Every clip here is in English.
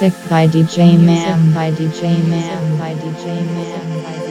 music by djmam by djmam by djmam by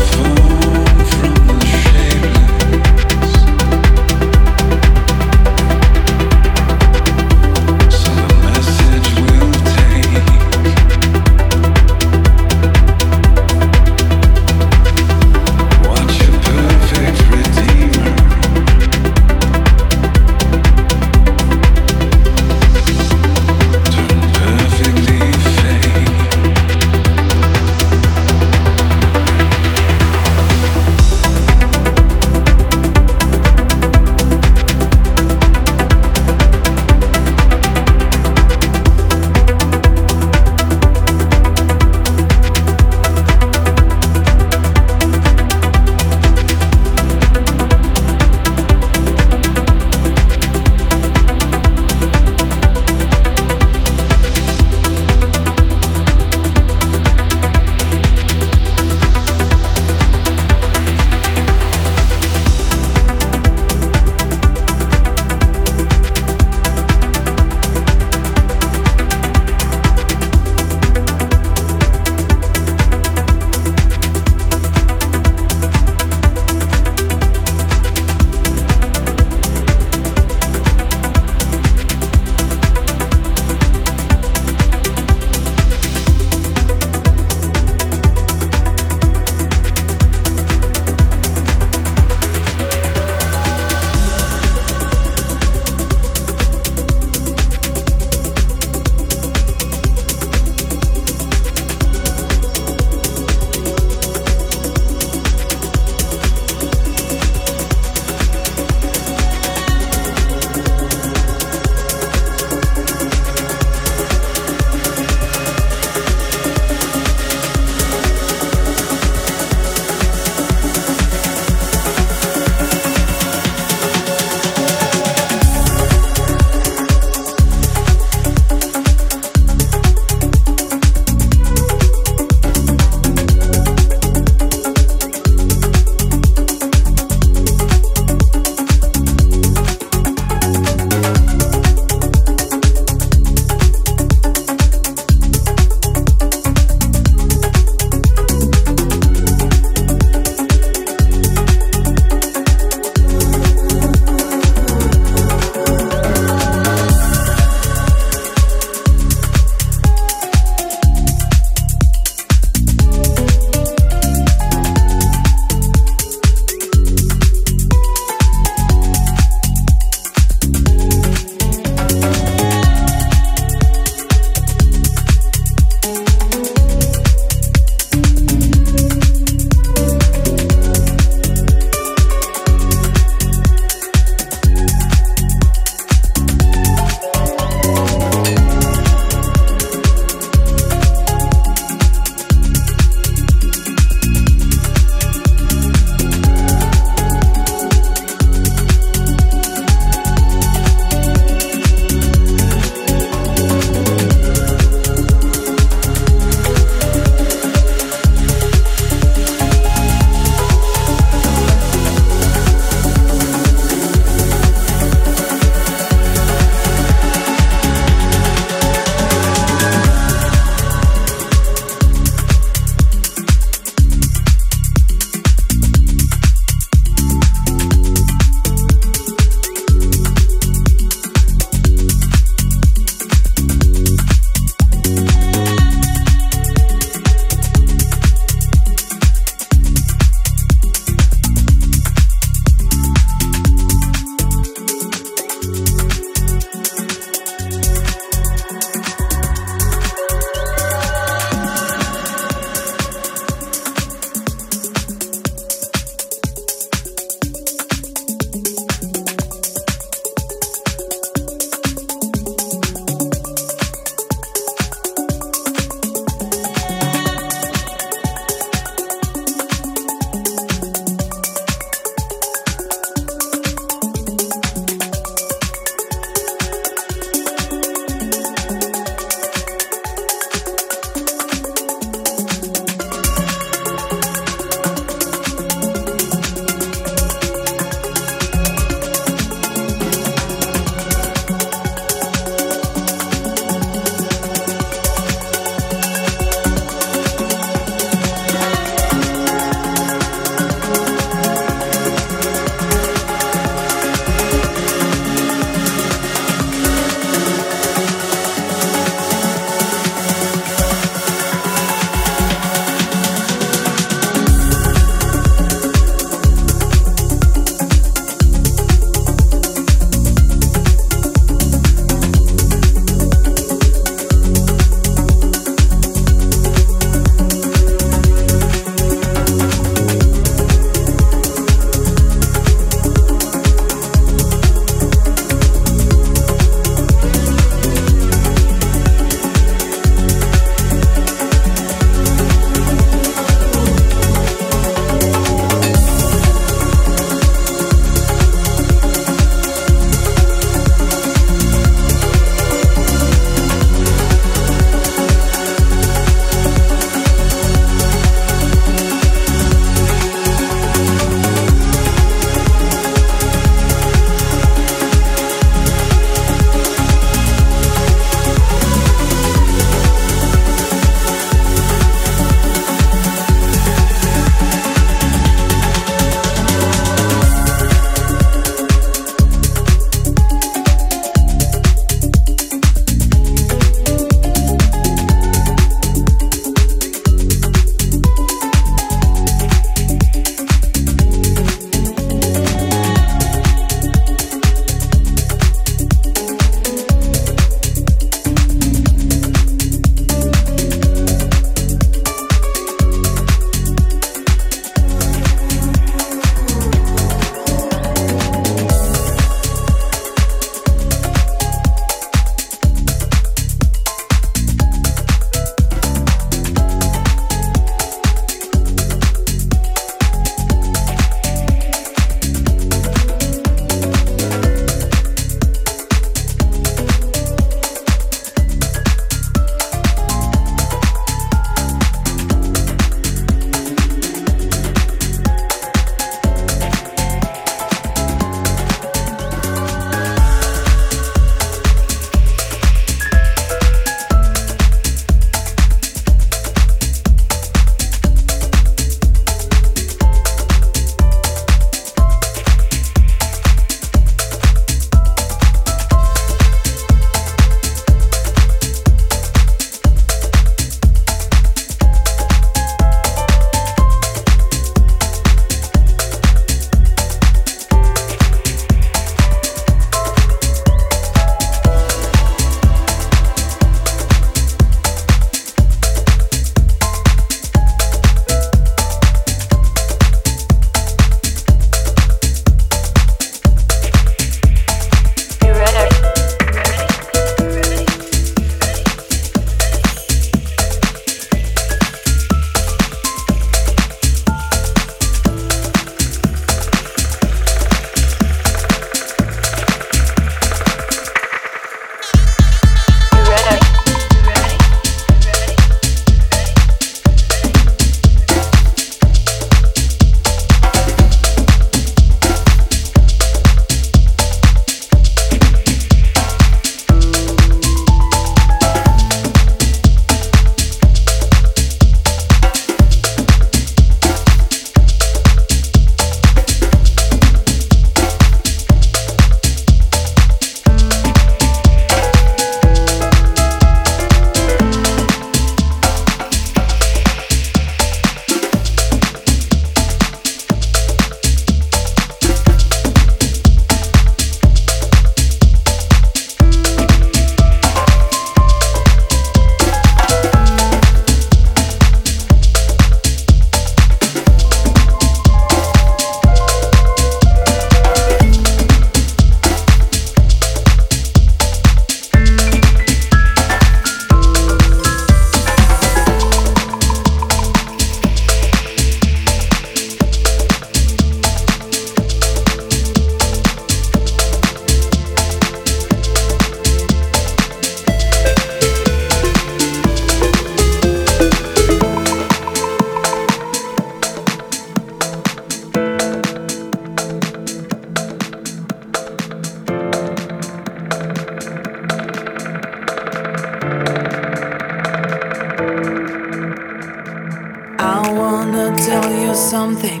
something.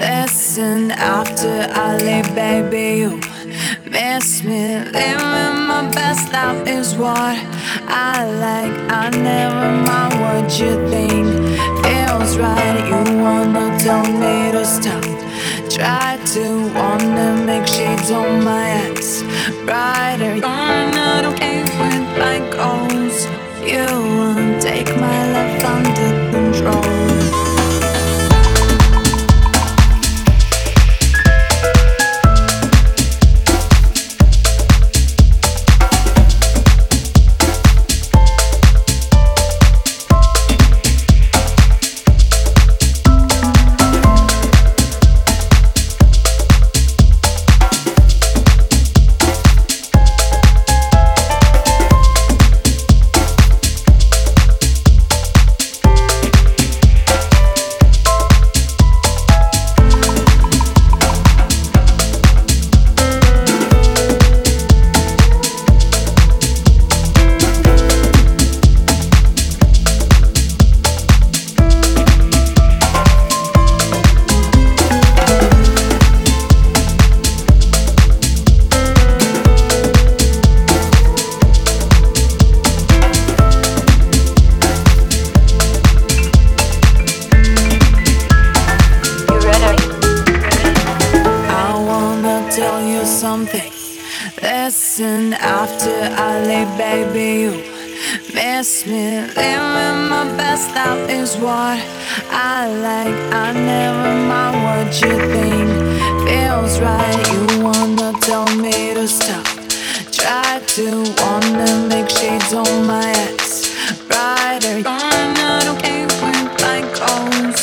Listen, after I leave, baby, you miss me. Living my best life is what I like. I never mind what you think. Feels right, you wanna tell me to stop. Try to wanna make shades on my eyes brighter. You're not okay with my goals. You won't take my life under control. Listen, after I leave, baby, you miss me. Living my best life is what I like. I never mind what you think. Feels right, you wanna tell me to stop. Try to wanna make shades on my eyes brighter. You're not okay with my goals.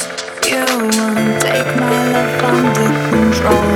You won't take my life under control.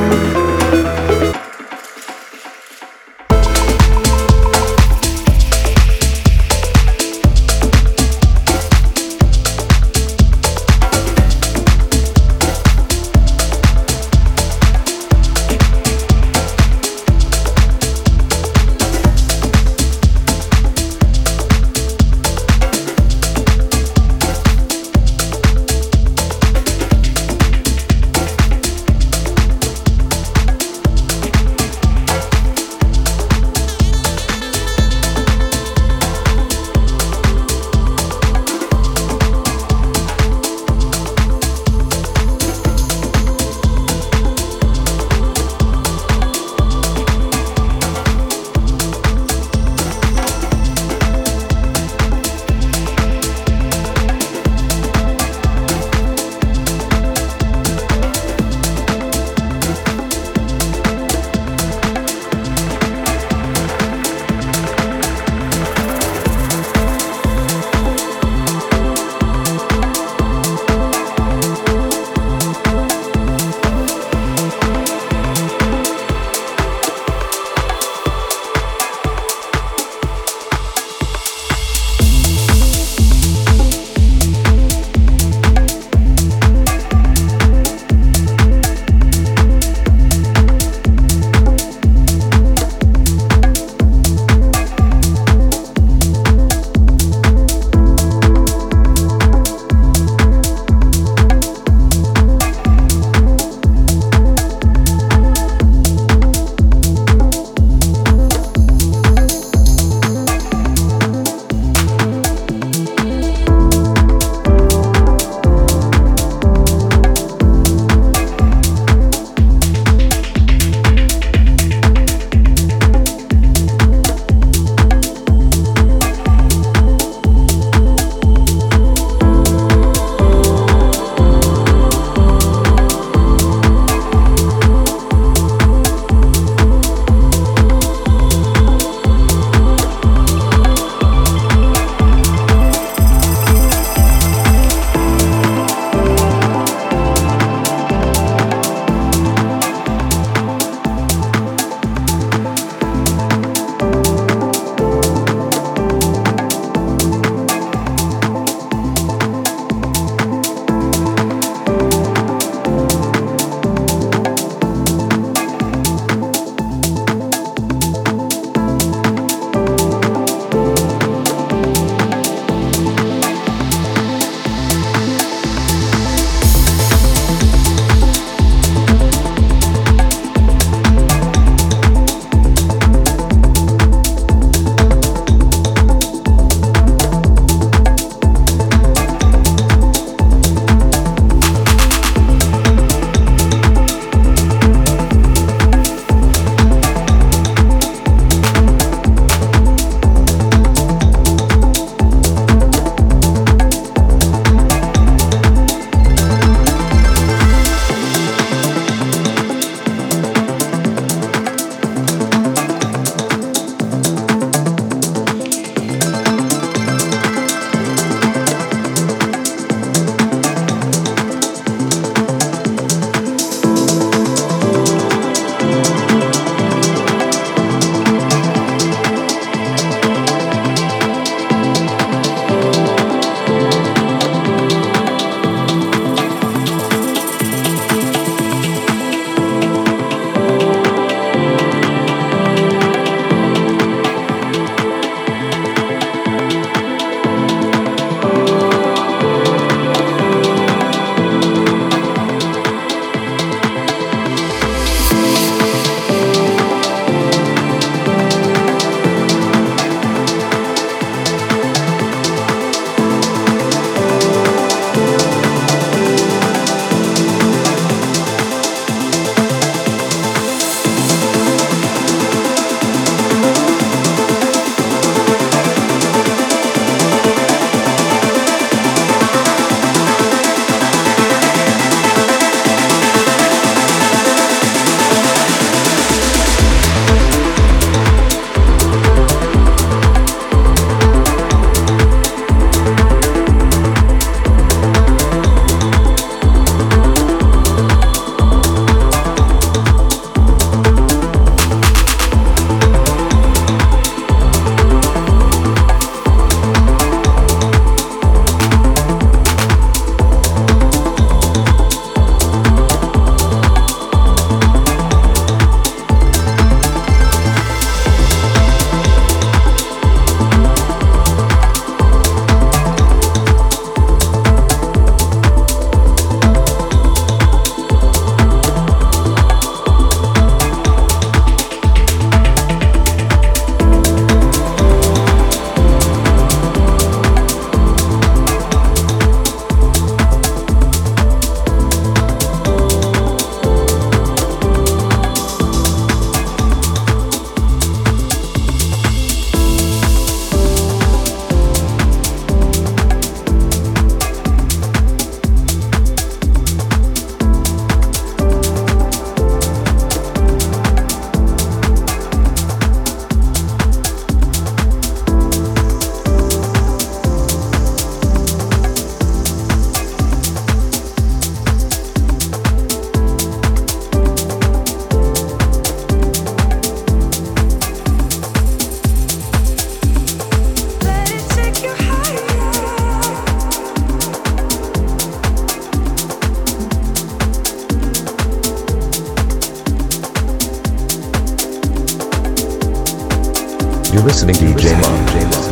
You're listening to djmam.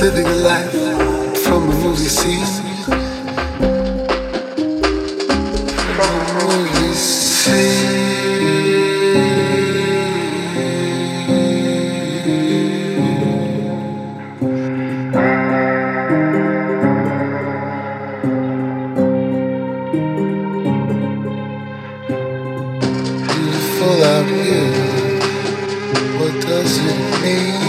living a life from a movie scene. From a movie scene. Beautiful out here, what does it mean?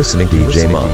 listening to djmam.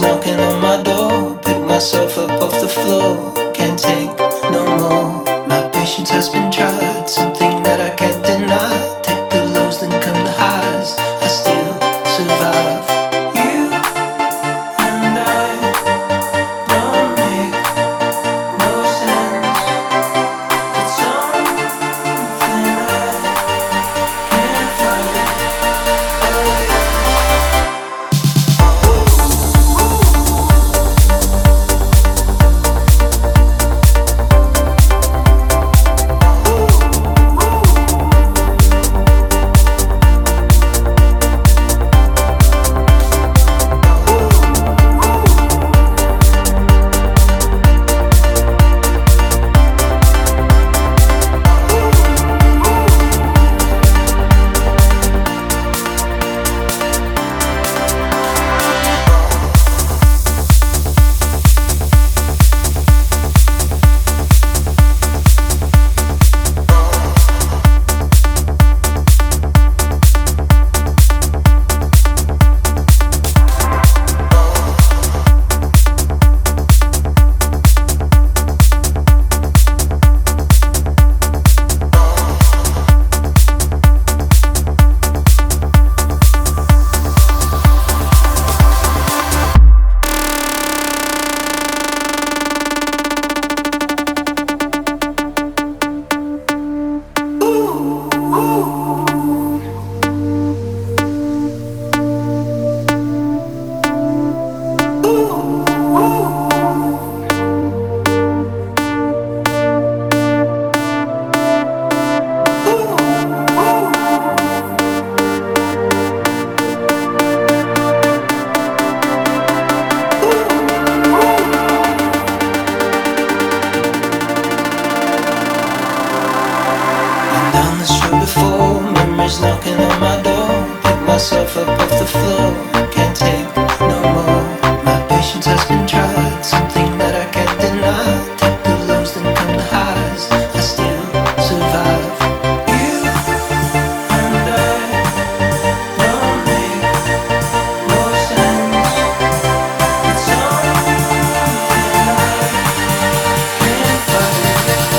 Knocking on my door, pick myself up off the floor. Can't take no more. My patience has been tried, something that I Who's knocking on my door? Pick myself up off the floor. Can't take no more. My patience has been tried. Something that I can't deny. Take the lows, then come the highs. I still survive. You and I don't make no sense. It's only that I can't fight against.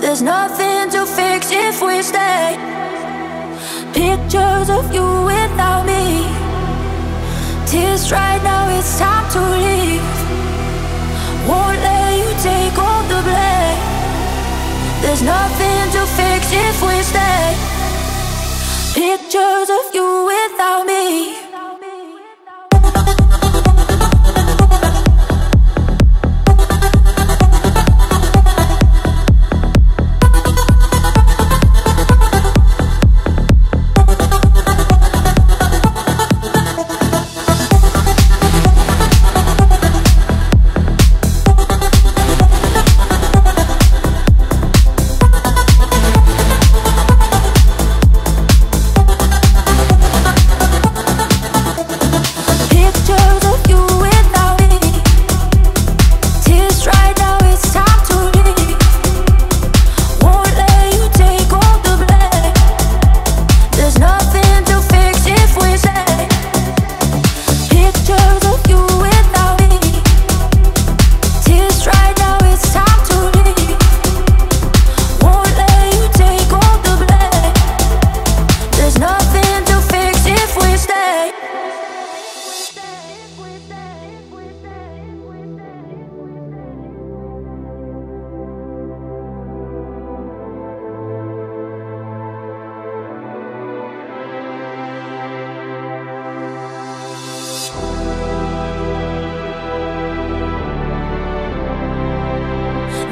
There's nothing to fix if we stay. Pictures of you without me. Tears right now, it's time to leave. Won't let you take all the blame. There's nothing to fix if we stay. Pictures of you without me.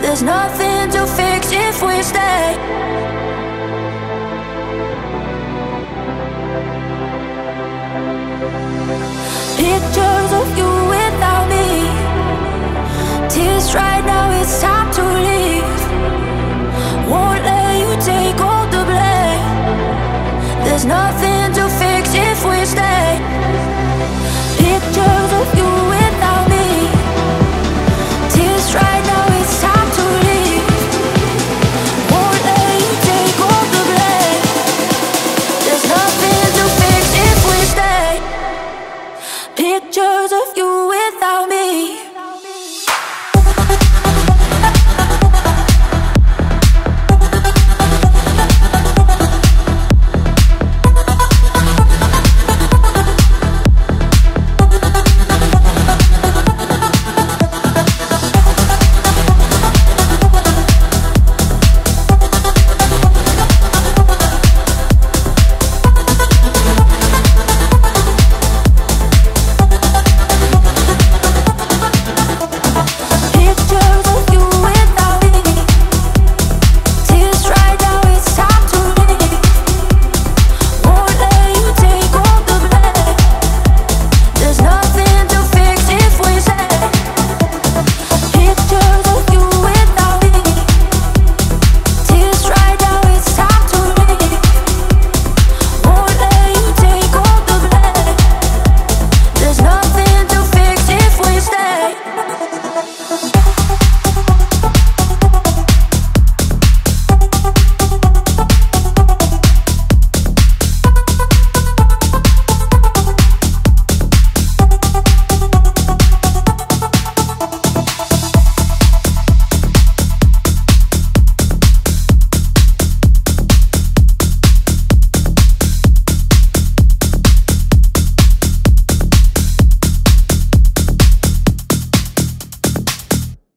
There's nothing to fix if we stay. Pictures of you without me. Tears right now, it's time.